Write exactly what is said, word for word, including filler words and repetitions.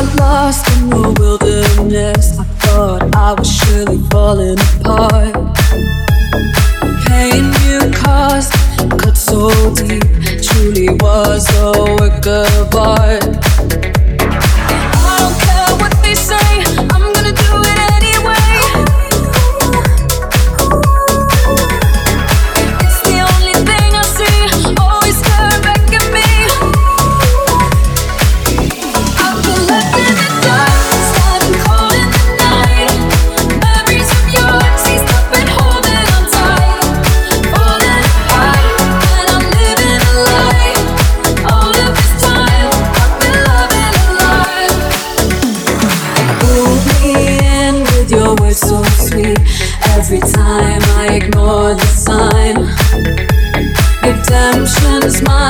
got lost in the wilderness. I thought I was surely falling apart. The pain you caused cut so deep, truly was a work of art. I don't care what they say, I'm gonna do it anyway. It's the only thing I see, always staring back at me. I've been left in the dark, standing cold in the night. Memories of your tears I've been holding on tight, falling apart, and I'm living a lie. All of this time, I've been loving a lie. Hold me in with your words so sweet. Every time I ignore the sign, redemption is mine.